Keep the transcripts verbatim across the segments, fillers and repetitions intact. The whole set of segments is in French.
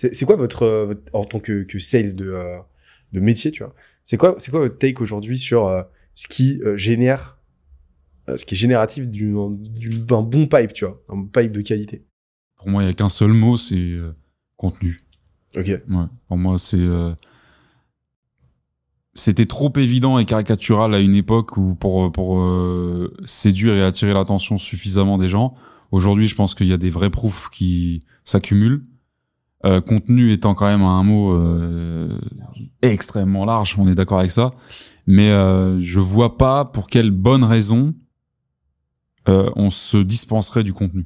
C'est, c'est quoi votre, euh, en tant que, que sales de, euh, de métier, tu vois, c'est quoi, c'est quoi votre take aujourd'hui sur euh, ce qui euh, génère, euh, ce qui est génératif d'une, d'une, d'un bon pipe, tu vois, un pipe de qualité? Pour moi, il n'y a qu'un seul mot, c'est euh, contenu. Ok. Ouais, pour moi, c'est... Euh... C'était trop évident et caricatural à une époque où pour, pour euh, séduire et attirer l'attention suffisamment des gens. Aujourd'hui, je pense qu'il y a des vrais proofs qui s'accumulent. Euh, contenu étant quand même un mot euh, extrêmement large, on est d'accord avec ça. Mais euh, je vois pas pour quelle bonne raison euh, on se dispenserait du contenu.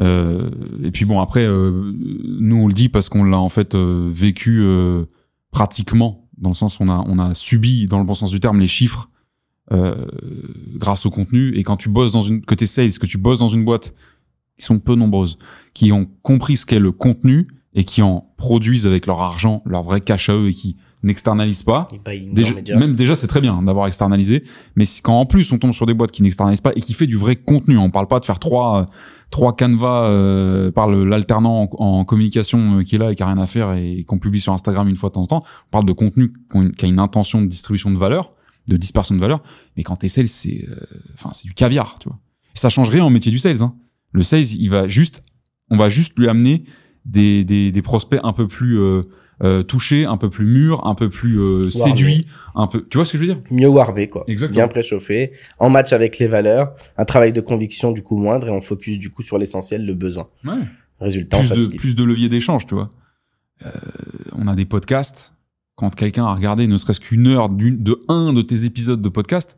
Euh, et puis bon, après, euh, nous on le dit parce qu'on l'a en fait euh, vécu euh, pratiquement. Dans le sens, on a, on a subi, dans le bon sens du terme, les chiffres euh, grâce au contenu. Et quand tu bosses dans une, que t'es sales, que tu bosses dans une boîte, qui sont peu nombreuses, qui ont compris ce qu'est le contenu et qui en produisent avec leur argent, leur vrai cash à eux et qui n'externalisent pas. Déjà, même déjà, c'est très bien d'avoir externalisé. Mais quand en plus on tombe sur des boîtes qui n'externalisent pas et qui fait du vrai contenu, on parle pas de faire trois, trois canevas euh, par le, l'alternant en, en communication euh, qui est là et qui a rien à faire et, et qu'on publie sur Instagram une fois de temps en temps. On parle de contenu qui a une intention de distribution de valeur, de dispersion de valeur. Mais quand t'es sales, c'est, enfin, euh, c'est du caviar, tu vois. Et ça change rien au métier du sales, hein. Le sales, il va juste, on va juste lui amener des, des, des prospects un peu plus, euh, Euh, touché, un peu plus mûr, un peu plus euh, séduit, un peu, tu vois ce que je veux dire? Mieux warmé, quoi. Exactement. Bien préchauffé, en match avec les valeurs, un travail de conviction du coup moindre et on focus du coup sur l'essentiel, le besoin. Ouais. Résultat plus facile. De, plus de levier d'échange, tu vois. Euh, on a des podcasts. Quand quelqu'un a regardé ne serait-ce qu'une heure d'une, de un de tes épisodes de podcast,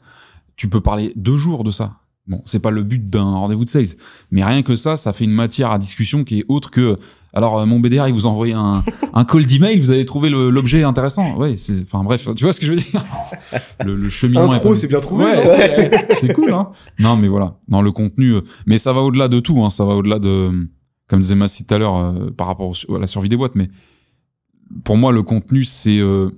tu peux parler deux jours de ça. Bon, c'est pas le but d'un rendez-vous de sales, mais rien que ça, ça fait une matière à discussion qui est autre que. Alors euh, mon B D R, il vous envoie un, un call d'email, vous allez trouver le, l'objet intéressant. Ouais, c'est. Enfin bref, tu vois ce que je veux dire. Le, le cheminement. Intro, est... c'est bien trouvé. Ouais, c'est, c'est cool. Hein. Non, mais voilà. Dans le contenu, euh, mais ça va au-delà de tout. Hein, ça va au-delà de, comme disait Massi tout à l'heure, euh, par rapport au, à la survie des boîtes. Mais pour moi, le contenu, c'est. Euh...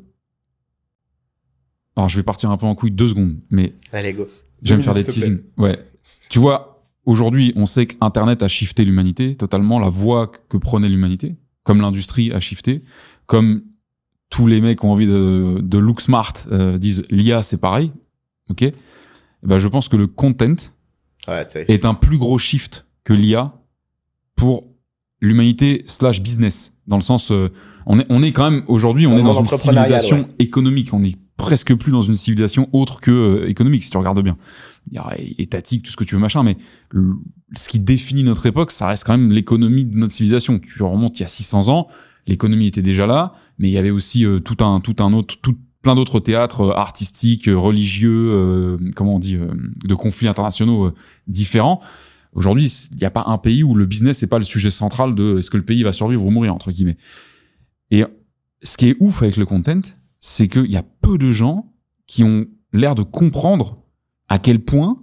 Alors je vais partir un peu en couille deux secondes, mais. Allez go. J'aime faire des teasings. Ouais. Tu vois, aujourd'hui, on sait qu'Internet a shifté l'humanité totalement, la voie que prenait l'humanité, comme l'industrie a shifté, comme tous les mecs qui ont envie de, de look smart euh, disent l'I A, c'est pareil. Ok. Et ben, je pense que le content ouais, c'est... est un plus gros shift que l'I A pour l'humanité slash business. Dans le sens, euh, on est, on est quand même aujourd'hui, on dans est dans une civilisation ouais. économique. On est presque plus dans une civilisation autre que euh, économique, si tu regardes bien. Il y a étatique, tout ce que tu veux, machin, mais le, ce qui définit notre époque, ça reste quand même l'économie de notre civilisation. Tu remontes il y a six cents ans, l'économie était déjà là, mais il y avait aussi euh, tout un, tout un autre, tout plein d'autres théâtres euh, artistiques, euh, religieux, euh, comment on dit, euh, de conflits internationaux euh, différents. Aujourd'hui, il n'y a pas un pays où le business n'est pas le sujet central de est-ce que le pays va survivre ou mourir, entre guillemets. Et ce qui est ouf avec le content, c'est qu'il y a peu de gens qui ont l'air de comprendre à quel point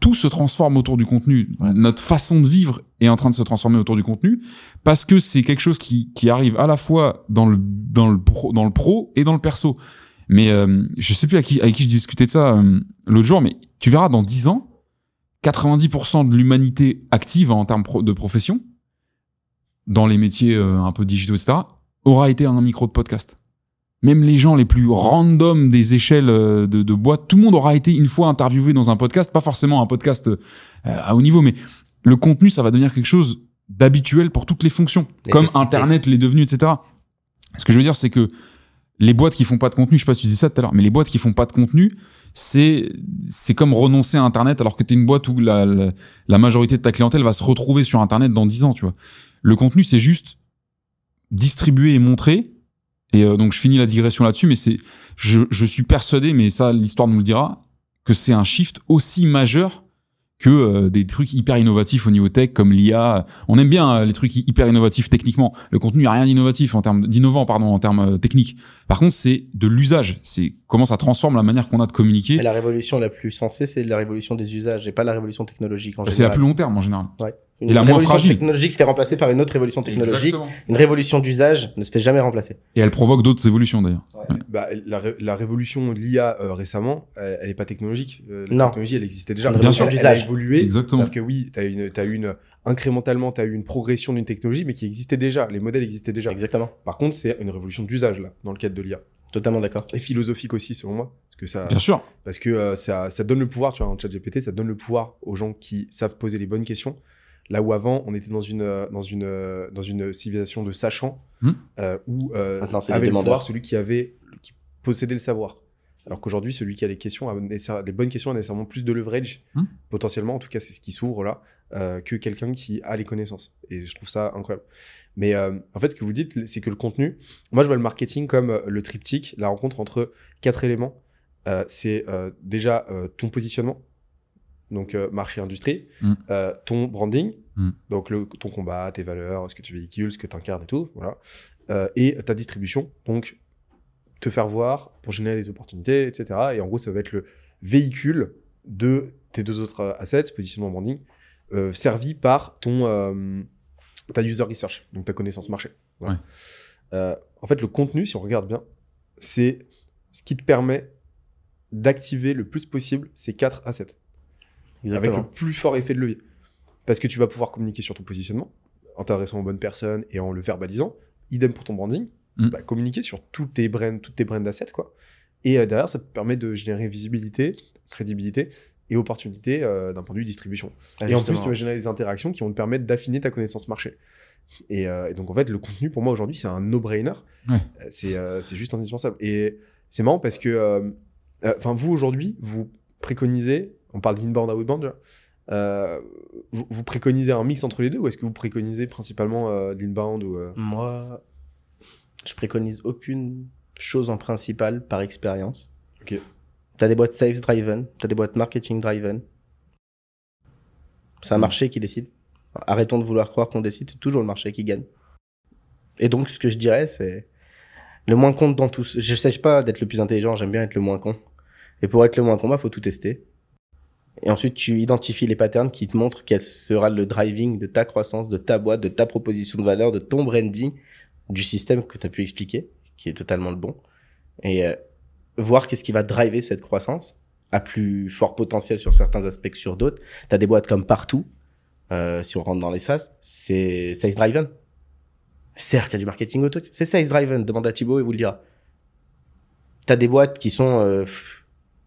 tout se transforme autour du contenu. Ouais. Notre façon de vivre est en train de se transformer autour du contenu parce que c'est quelque chose qui, qui arrive à la fois dans le, dans le pro, dans le pro et dans le perso. Mais euh, je sais plus à qui, à qui je discutais de ça euh, l'autre jour, mais tu verras dans dix ans, quatre-vingt-dix pour cent de l'humanité active en termes de profession, dans les métiers euh, un peu digitaux, et cetera, aura été un micro de podcast. Même les gens les plus random des échelles de, de boîte, tout le monde aura été une fois interviewé dans un podcast, pas forcément un podcast euh, à haut niveau, mais le contenu, ça va devenir quelque chose d'habituel pour toutes les fonctions, et comme Internet l'est devenu, et cetera. Ce que je veux dire, c'est que les boîtes qui font pas de contenu, je sais pas si tu dis ça tout à l'heure, mais les boîtes qui font pas de contenu, c'est c'est comme renoncer à Internet alors que t'es une boîte où la, la, la majorité de ta clientèle va se retrouver sur Internet dans dix ans, tu vois. Le contenu, c'est juste distribuer et montrer. Et euh, donc je finis la digression là-dessus, mais c'est, je, je suis persuadé, mais ça l'histoire nous le dira, que c'est un shift aussi majeur que euh, des trucs hyper innovatifs au niveau tech comme l'I A. On aime bien euh, les trucs hyper innovatifs techniquement. Le contenu, il n'y a rien d'innovatif en termes d'innovant, pardon, en termes euh, techniques. Par contre, c'est de l'usage. C'est comment ça transforme la manière qu'on a de communiquer. Mais la révolution la plus sensée, c'est la révolution des usages, et pas la révolution technologique en général. C'est la plus long terme en général. Ouais. Une, et la une moins révolution fragile. Technologique se fait remplacer par une autre révolution technologique. Exactement. Une révolution d'usage ne se fait jamais remplacer. Et elle provoque d'autres évolutions d'ailleurs. Ouais. Ouais. Bah, la, ré- la révolution de l'I A euh, récemment, elle n'est pas technologique. Euh, la non. technologie, elle existait déjà. Bien sûr, elle a évolué. Exactement. C'est-à-dire que oui, tu as une, t'as une incrémentalement, tu as eu une progression d'une technologie, mais qui existait déjà. Les modèles existaient déjà. Exactement. Par contre, c'est une révolution d'usage, là, dans le cadre de l'I A. Totalement d'accord. Et philosophique aussi, selon moi. Parce que ça, Bien sûr. Parce que euh, ça, ça donne le pouvoir, tu vois, en ChatGPT, ça donne le pouvoir aux gens qui savent poser les bonnes questions. Là où avant, on était dans une, dans une, dans une civilisation de sachants, mmh. euh, où euh, avait le pouvoir celui qui, avait, qui possédait le savoir. Alors qu'aujourd'hui, celui qui a les questions, a les bonnes questions, a nécessairement plus de leverage, mmh. potentiellement, en tout cas, c'est ce qui s'ouvre là, euh, que quelqu'un qui a les connaissances. Et je trouve ça incroyable. Mais euh, en fait, ce que vous dites, c'est que le contenu, moi, je vois le marketing comme le triptyque, la rencontre entre quatre éléments. Euh, c'est euh, déjà euh, ton positionnement, donc euh, marché industrie, mmh. euh, ton branding, mmh. donc le, ton combat, tes valeurs, ce que tu véhicules, ce que tu incarnes et tout, voilà, euh, et ta distribution, donc te faire voir pour générer des opportunités, et cetera. Et en gros, ça va être le véhicule de tes deux autres assets, positionnement, branding, euh, servi par ton, euh, ta user research, donc ta connaissance marché. Voilà. Ouais. Euh, en fait, le contenu, si on regarde bien, c'est ce qui te permet d'activer le plus possible ces quatre assets. Exactement. Avec le plus fort effet de levier. Parce que tu vas pouvoir communiquer sur ton positionnement en t'adressant aux bonnes personnes et en le verbalisant. Idem pour ton branding. Mmh. Bah, communiquer sur tous tes brands, toutes tes brands d'assets, quoi. Et euh, derrière, ça te permet de générer visibilité, crédibilité et opportunité euh, d'un point de vue distribution. Ah, et justement. En plus, tu vas générer des interactions qui vont te permettre d'affiner ta connaissance marché. Et, euh, et donc, en fait, le contenu, pour moi, aujourd'hui, c'est un no-brainer. Ouais. C'est, euh, c'est juste indispensable. Et c'est marrant parce que, enfin, euh, euh, vous, aujourd'hui, vous préconisez, on parle d'inbound à outbound, euh, vous, vous préconisez un mix entre les deux ou est-ce que vous préconisez principalement euh, de l'inbound ou, euh... Moi... Je préconise aucune chose en principal par expérience. Ok. T'as des boîtes sales driven, t'as des boîtes marketing driven. C'est un mmh. marché qui décide. Arrêtons de vouloir croire qu'on décide, c'est toujours le marché qui gagne. Et donc, ce que je dirais, c'est le moins con dans tous. Je ne cherche pas d'être le plus intelligent, j'aime bien être le moins con. Et pour être le moins con, bah, faut tout tester. Et ensuite, tu identifies les patterns qui te montrent quel sera le driving de ta croissance, de ta boîte, de ta proposition de valeur, de ton branding, du système que tu as pu expliquer, qui est totalement le bon, et euh, voir qu'est-ce qui va driver cette croissance à plus fort potentiel sur certains aspects que sur d'autres. Tu as des boîtes comme partout, euh, si on rentre dans les SaaS, c'est sales driven. Certes, il y a du marketing auto, c'est sales driven, demande à Thibaut, il vous le dira. Tu as des boîtes qui sont euh,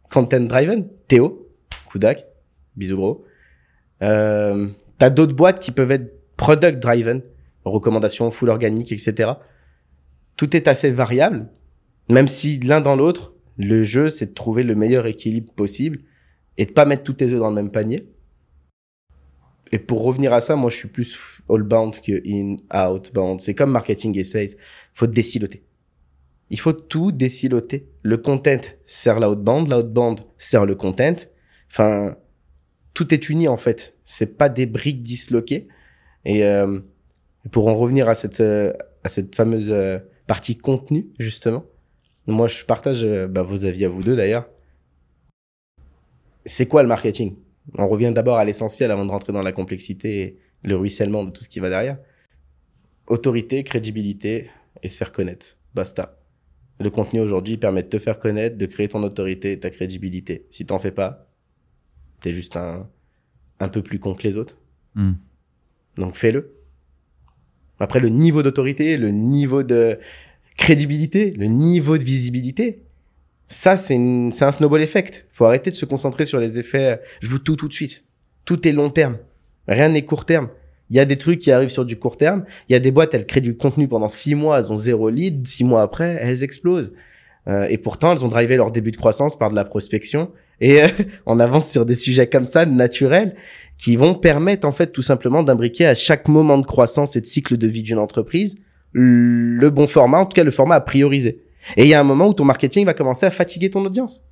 content driven, Théo, Koudak, bisous gros. Euh, tu as d'autres boîtes qui peuvent être product driven, recommandations, full organique, et cetera. Tout est assez variable, même si l'un dans l'autre, le jeu, c'est de trouver le meilleur équilibre possible et de pas mettre tous tes œufs dans le même panier. Et pour revenir à ça, moi, je suis plus all-bound que in-outbound. C'est comme marketing et sales. Il faut déciloter. Il faut tout déciloter. Le content sert l'outbound, l'outbound sert le content. Enfin, tout est uni, en fait. C'est pas des briques disloquées. Et... Euh, Pour en revenir à cette, à cette fameuse partie contenu, justement, moi, je partage bah, vos avis à vous deux, d'ailleurs. C'est quoi le marketing ? On revient d'abord à l'essentiel avant de rentrer dans la complexité et le ruissellement de tout ce qui va derrière. Autorité, crédibilité et se faire connaître. Basta. Le contenu, aujourd'hui, permet de te faire connaître, de créer ton autorité et ta crédibilité. Si t'en fais pas, t'es juste un, un peu plus con que les autres. Mmh. Donc, fais-le. Après, le niveau d'autorité, le niveau de crédibilité, le niveau de visibilité, ça, c'est, une, c'est un snowball effect. Il faut arrêter de se concentrer sur les effets « je veux tout, tout de suite ». Tout est long terme. Rien n'est court terme. Il y a des trucs qui arrivent sur du court terme. Il y a des boîtes, elles créent du contenu pendant six mois, elles ont zéro lead. Six mois après, elles explosent. Euh, et pourtant, elles ont drivé leur début de croissance par de la prospection. Et euh, on avance sur des sujets comme ça, naturels, qui vont permettre en fait tout simplement d'imbriquer à chaque moment de croissance et de cycle de vie d'une entreprise le bon format, en tout cas le format à prioriser. Et il y a un moment où ton marketing va commencer à fatiguer ton audience.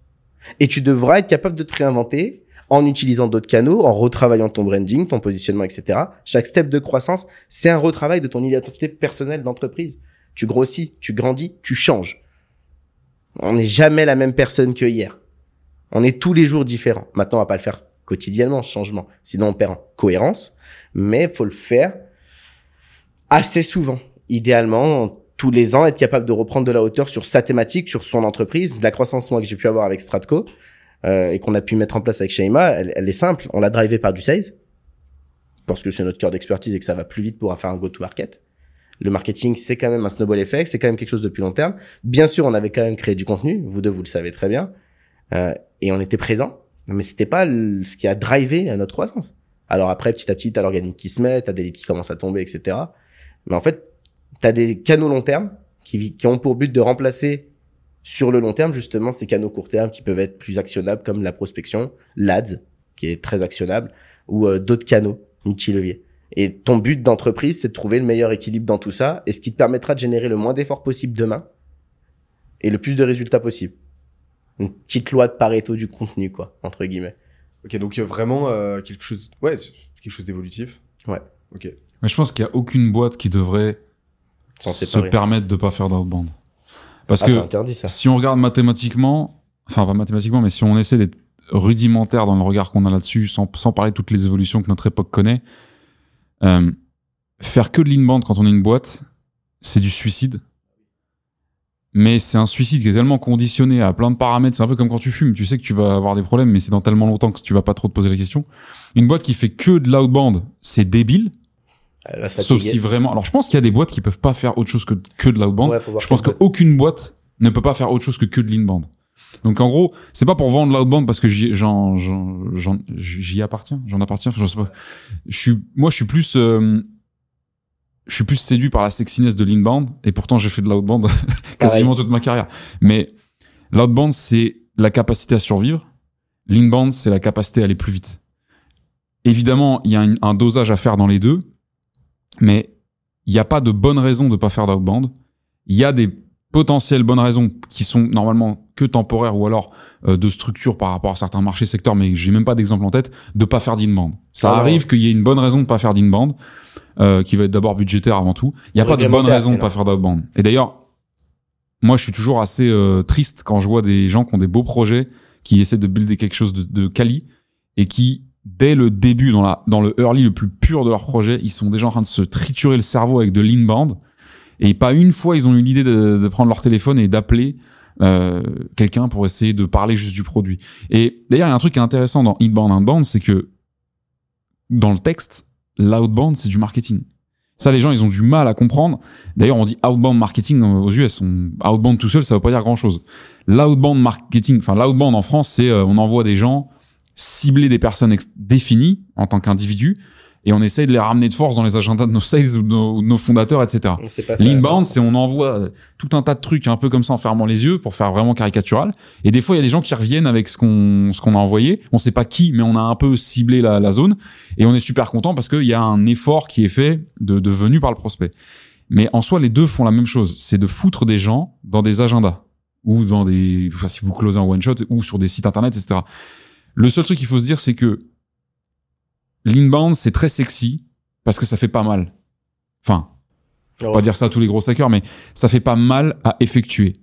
Et tu devras être capable de te réinventer en utilisant d'autres canaux, en retravaillant ton branding, ton positionnement, et cetera. Chaque step de croissance, c'est un retravail de ton identité personnelle d'entreprise. Tu grossis, tu grandis, tu changes. On n'est jamais la même personne que hier. On est tous les jours différents. Maintenant, on va pas le faire quotidiennement, changement. Sinon, on perd en cohérence. Mais faut le faire assez souvent. Idéalement, tous les ans, être capable de reprendre de la hauteur sur sa thématique, sur son entreprise. La croissance, moi, que j'ai pu avoir avec Stratco euh, et qu'on a pu mettre en place avec Shaima, elle, elle est simple. On l'a drivée par du sales. parce que c'est notre cœur d'expertise et que ça va plus vite pour faire un go-to-market. Le marketing, c'est quand même un snowball effect, c'est quand même quelque chose de plus long terme. Bien sûr, on avait quand même créé du contenu, vous deux, vous le savez très bien, euh, et on était présents, mais c'était pas le, ce qui a drivé à notre croissance. Alors après, petit à petit, t'as l'organique qui se met, t'as des leads qui commencent à tomber, et cetera. Mais en fait, t'as des canaux long terme qui, qui ont pour but de remplacer sur le long terme, justement, ces canaux court terme qui peuvent être plus actionnables, comme la prospection, l'Ads, qui est très actionnable, ou euh, d'autres canaux multileviers. Et ton but d'entreprise, c'est de trouver le meilleur équilibre dans tout ça, et ce qui te permettra de générer le moins d'efforts possible demain et le plus de résultats possible. Une petite loi de Pareto du contenu, quoi, entre guillemets. Ok, donc il y a vraiment euh, quelque chose, ouais, quelque chose d'évolutif. Ouais. Ok. Mais je pense qu'il y a aucune boîte qui devrait se permettre de pas faire d'outbound, parce ah, que c'est interdit, ça. Si on regarde mathématiquement, enfin pas mathématiquement, mais si on essaie d'être rudimentaire dans le regard qu'on a là-dessus, sans sans parler de toutes les évolutions que notre époque connaît. Euh, faire que de l'inbound quand on est une boîte, c'est du suicide. Mais c'est un suicide qui est tellement conditionné à plein de paramètres. C'est un peu comme quand tu fumes. Tu sais que tu vas avoir des problèmes, mais c'est dans tellement longtemps que tu vas pas trop te poser la question. Une boîte qui fait que de l'outbound, c'est débile. Elle va se fatiguer. Sauf si vraiment. Alors, je pense qu'il y a des boîtes qui peuvent pas faire autre chose que, que de l'outbound. Ouais, je pense qu'aucune boîte ne peut pas faire autre chose que que de l'inbound. Donc, en gros, c'est pas pour vendre l'outbound parce que j'y, j'en, j'en, j'en, j'y appartiens, j'en appartiens, je sais pas. Je suis, moi, je suis plus, euh, je suis plus séduit par la sexiness de l'inbound, et pourtant, j'ai fait de l'outbound quasiment toute ma carrière. Mais l'outbound, c'est la capacité à survivre. L'inbound, c'est la capacité à aller plus vite. Évidemment, il y a un, un dosage à faire dans les deux, mais il n'y a pas de bonne raison de pas faire d'outbound. Il y a des potentielles bonnes raisons qui sont normalement que temporaires ou alors euh, de structure par rapport à certains marchés secteurs, mais j'ai même pas d'exemple en tête, de pas faire d'inbound. Ça ah, arrive ouais. qu'il y ait une bonne raison de pas faire d'inbound, euh, qui va être d'abord budgétaire avant tout. Il y a pas de bonne raison de pas faire d'outbound. Et d'ailleurs, moi, je suis toujours assez euh, triste quand je vois des gens qui ont des beaux projets, qui essaient de builder quelque chose de, de quali, et qui, dès le début, dans la, dans le early le plus pur de leur projet, ils sont déjà en train de se triturer le cerveau avec de l'inbound. Et pas une fois, ils ont eu l'idée de, de prendre leur téléphone et d'appeler euh, quelqu'un pour essayer de parler juste du produit. Et d'ailleurs, il y a un truc qui est intéressant dans inbound, outbound, c'est que dans le texte, l'outbound, c'est du marketing. Ça, les gens, ils ont du mal à comprendre. D'ailleurs, on dit outbound marketing aux U S. On, outbound tout seul, ça veut pas dire grand-chose. L'outbound marketing, enfin l'outbound en France, c'est euh, on envoie des gens cibler des personnes ex- définies en tant qu'individus, et on essaye de les ramener de force dans les agendas de nos sales ou de nos, de nos fondateurs, et cetera. L'inbound, c'est on envoie tout un tas de trucs un peu comme ça en fermant les yeux pour faire vraiment caricatural. Et des fois, il y a des gens qui reviennent avec ce qu'on ce qu'on a envoyé. On sait pas qui, mais on a un peu ciblé la, la zone, et on est super content parce qu'il y a un effort qui est fait de, de venu par le prospect. Mais en soi, les deux font la même chose. C'est de foutre des gens dans des agendas ou dans des, enfin, si vous closez un one shot ou sur des sites internet, et cetera. Le seul truc qu'il faut se dire, c'est que l'inbound, c'est très sexy parce que ça fait pas mal. Enfin, on va pas dire ça à tous les gros hackers, mais ça fait pas mal à effectuer.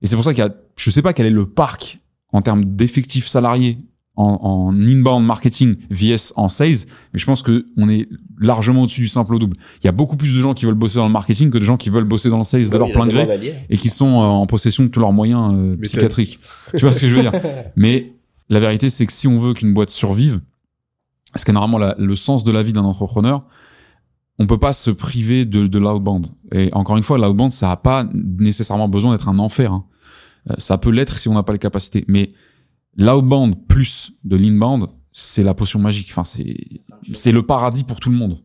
Et c'est pour ça qu'il y a, je sais pas quel est le parc en termes d'effectifs salariés en, en inbound marketing vs en sales, mais je pense que on est largement au-dessus du simple au double. Il y a beaucoup plus de gens qui veulent bosser dans le marketing que de gens qui veulent bosser dans le sales oui, de leur plein gré et qui sont en possession de tous leurs moyens euh, psychiatriques. Tu vois ce que je veux dire? Mais la vérité, c'est que si on veut qu'une boîte survive, parce que normalement, la, le sens de la vie d'un entrepreneur, on peut pas se priver de, de l'outbound. Et encore une fois, l'outbound, ça a pas nécessairement besoin d'être un enfer, hein. Ça peut l'être si on n'a pas les capacités. Mais l'outbound plus de l'inbound, c'est la potion magique. Enfin, c'est, c'est le paradis pour tout le monde.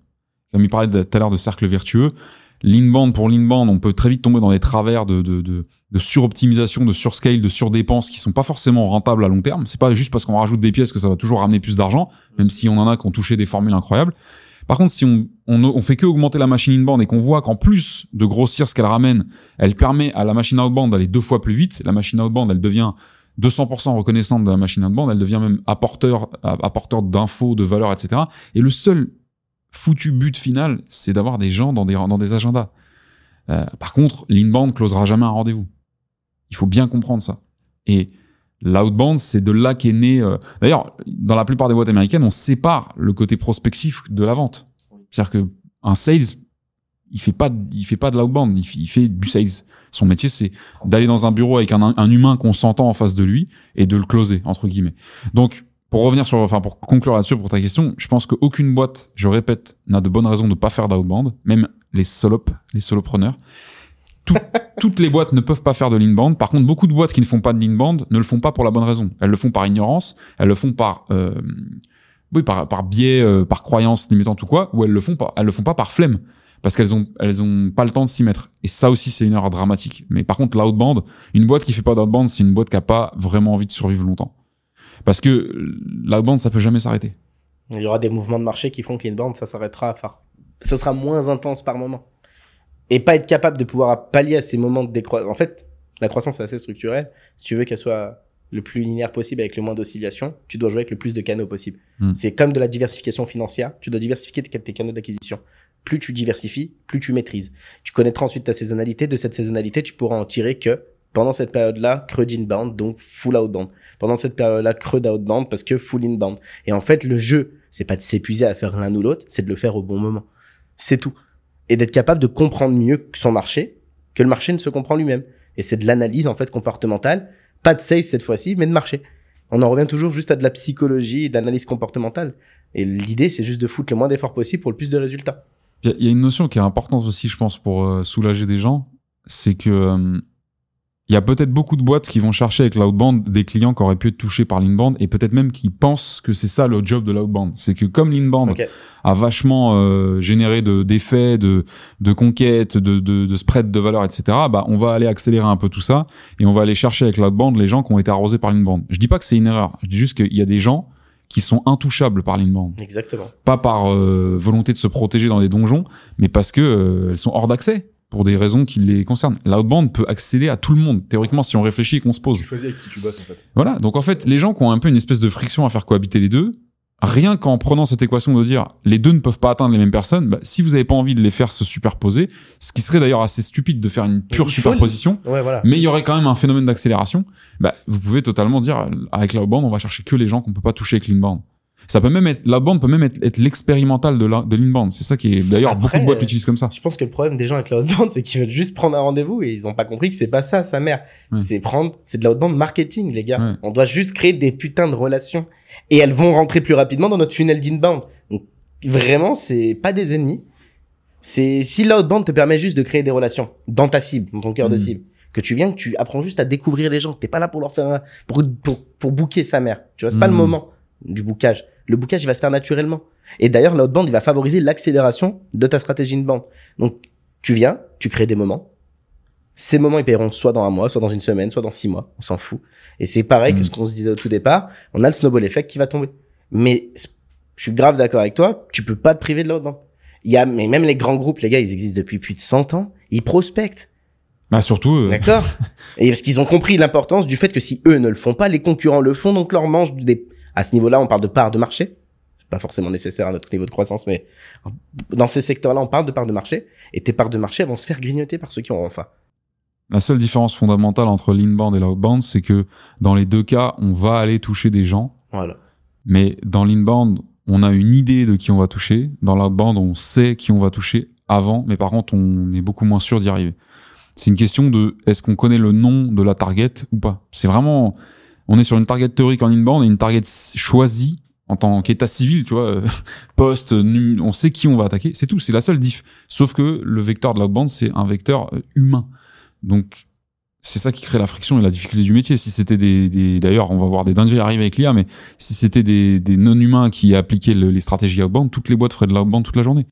Comme il parlait tout à l'heure de cercle vertueux, l'inbound pour l'inbound, on peut très vite tomber dans des travers de, de, de, de suroptimisation, de surscale, de surdépenses qui sont pas forcément rentables à long terme. C'est pas juste parce qu'on rajoute des pièces que ça va toujours ramener plus d'argent, même si on en a qui ont touché des formules incroyables. Par contre, si on, on, on fait que augmenter la machine inbound et qu'on voit qu'en plus de grossir ce qu'elle ramène, elle permet à la machine outbound d'aller deux fois plus vite. La machine outbound, elle devient deux cents pour cent reconnaissante de la machine outbound. Elle devient même apporteur, apporteur d'infos, de valeurs, et cetera. Et le seul foutu but final, c'est d'avoir des gens dans des, dans des agendas. Euh, par contre, l'inbound closera jamais un rendez-vous. Il faut bien comprendre ça. Et l'outbound, c'est de là qu'est né... Euh... D'ailleurs, dans la plupart des boîtes américaines, on sépare le côté prospectif de la vente. C'est-à-dire qu'un sales, il fait pas, il fait pas de l'outbound, il fait, il fait du sales. Son métier, c'est d'aller dans un bureau avec un, un humain qu'on s'entend en face de lui et de le closer, entre guillemets. Donc, pour revenir sur, enfin, pour conclure là-dessus, pour ta question, je pense qu'aucune boîte, je répète, n'a de bonnes raisons de pas faire d'outbound, même les solopes, les solopreneurs. Tout, toutes les boîtes ne peuvent pas faire de l'inbound. Par contre, beaucoup de boîtes qui ne font pas de l'inbound ne le font pas pour la bonne raison. Elles le font par ignorance, elles le font par, euh, oui, par, par biais, euh, par croyance limitante ou quoi, ou elles le font pas, elles le font pas par flemme. Parce qu'elles ont, elles ont pas le temps de s'y mettre. Et ça aussi, c'est une erreur dramatique. Mais par contre, l'outbound, une boîte qui fait pas d'outbound, c'est une boîte qui a pas vraiment envie de survivre longtemps. Parce que l'outbound, ça peut jamais s'arrêter. Il y aura des mouvements de marché qui font que l'inbound, ça s'arrêtera à faire, ce sera moins intense par moment. Et pas être capable de pouvoir pallier à ces moments de décroissance. En fait, la croissance est assez structurelle. Si tu veux qu'elle soit le plus linéaire possible avec le moins d'oscillation, tu dois jouer avec le plus de canaux possible. Mmh. C'est comme de la diversification financière. Tu dois diversifier tes canaux d'acquisition. Plus tu diversifies, plus tu maîtrises. Tu connaîtras ensuite ta saisonnalité. De cette saisonnalité, tu pourras en tirer que pendant cette période-là, creux d'inbound, donc full outbound. Pendant cette période-là, creux d'outbound parce que full inbound. Et en fait, le jeu, c'est pas de s'épuiser à faire l'un ou l'autre, c'est de le faire au bon moment. C'est tout. Et d'être capable de comprendre mieux son marché, que le marché ne se comprend lui-même. Et c'est de l'analyse, en fait, comportementale. Pas de sales cette fois-ci, mais de marché. On en revient toujours juste à de la psychologie et de l'analyse comportementale. Et l'idée, c'est juste de foutre le moins d'efforts possible pour le plus de résultats. Il y a une notion qui est importante aussi, je pense, pour soulager des gens. C'est que euh, il y a peut-être beaucoup de boîtes qui vont chercher avec l'outbound des clients qui auraient pu être touchés par l'inbound et peut-être même qui pensent que c'est ça le job de l'outbound. C'est que comme l'inbound okay. a vachement euh, généré de, d'effets, de, de conquêtes, de, de, de spread de valeur, et cetera, bah, on va aller accélérer un peu tout ça et on va aller chercher avec l'outbound les gens qui ont été arrosés par l'inbound. Je dis pas que c'est une erreur. Je dis juste qu'il y a des gens qui sont intouchables par l'inbound. Exactement. Pas par euh, volonté de se protéger dans des donjons, mais parce que euh, elles sont hors d'accès pour des raisons qui les concernent. L'outbound peut accéder à tout le monde, théoriquement, si on réfléchit et qu'on se pose. Tu choisis avec qui tu bosses, en fait. Voilà. Donc, en fait, les gens qui ont un peu une espèce de friction à faire cohabiter les deux, rien qu'en prenant cette équation de dire les deux ne peuvent pas atteindre les mêmes personnes, bah, si vous n'avez pas envie de les faire se superposer, ce qui serait d'ailleurs assez stupide de faire une pure superposition, ouais, voilà. mais il y aurait quand même un phénomène d'accélération, bah, vous pouvez totalement dire avec l'outbound on va chercher que les gens qu'on peut pas toucher avec l'inbound. Ça peut même être, l'outbound peut même être, être l'expérimental de, la, de l'inbound. C'est ça qui est d'ailleurs Après, beaucoup de boîtes l'utilisent comme ça. Je pense que le problème des gens avec l'outbound, c'est qu'ils veulent juste prendre un rendez-vous et ils ont pas compris que c'est pas ça sa mère. Ouais. C'est prendre, c'est de l'outbound marketing, les gars. Ouais. On doit juste créer des putains de relations. Et elles vont rentrer plus rapidement dans notre funnel d'inbound. Donc, vraiment, c'est pas des ennemis. C'est, si l'outbound te permet juste de créer des relations dans ta cible, dans ton cœur mmh. de cible, que tu viens, que tu apprends juste à découvrir les gens, que t'es pas là pour leur faire, un, pour, pour, pour booker sa mère. Tu vois, c'est mmh. pas le moment du bookage. Le bookage, il va se faire naturellement. Et d'ailleurs, l'outbound, il va favoriser l'accélération de ta stratégie inbound. Donc, tu viens, tu crées des moments. Ces moments, ils paieront soit dans un mois, soit dans une semaine, soit dans six mois. On s'en fout. Et c'est pareil mmh. que ce qu'on se disait au tout départ. On a le snowball effect qui va tomber. Mais je suis grave d'accord avec toi. Tu peux pas te priver de l'outbound. Il y a, mais même les grands groupes, les gars, ils existent depuis plus de cent ans. Ils prospectent. Bah, surtout euh... D'accord. Et parce qu'ils ont compris l'importance du fait que si eux ne le font pas, les concurrents le font, donc leur mange des, à ce niveau-là, on parle de part de marché. C'est pas forcément nécessaire à notre niveau de croissance, mais dans ces secteurs-là, on parle de part de marché. Et tes parts de marché, elles vont se faire grignoter par ceux qui ont enfin. La seule différence fondamentale entre l'inbound et l'outbound, c'est que dans les deux cas, on va aller toucher des gens. Voilà. Mais dans l'inbound, on a une idée de qui on va toucher. Dans l'outbound, on sait qui on va toucher avant, mais par contre, on est beaucoup moins sûr d'y arriver. C'est une question de est-ce qu'on connaît le nom de la target ou pas. C'est vraiment, on est sur une target théorique en inbound et une target choisie en tant qu'état civil, tu vois, poste, on sait qui on va attaquer. C'est tout, c'est la seule diff. Sauf que le vecteur de l'outbound, c'est un vecteur humain. Donc, c'est ça qui crée la friction et la difficulté du métier. Si c'était des, des d'ailleurs, on va voir des dingueries arriver avec l'I A, mais si c'était des, des non-humains qui appliquaient le, les stratégies outbound, toutes les boîtes feraient de l'outbound toute la journée.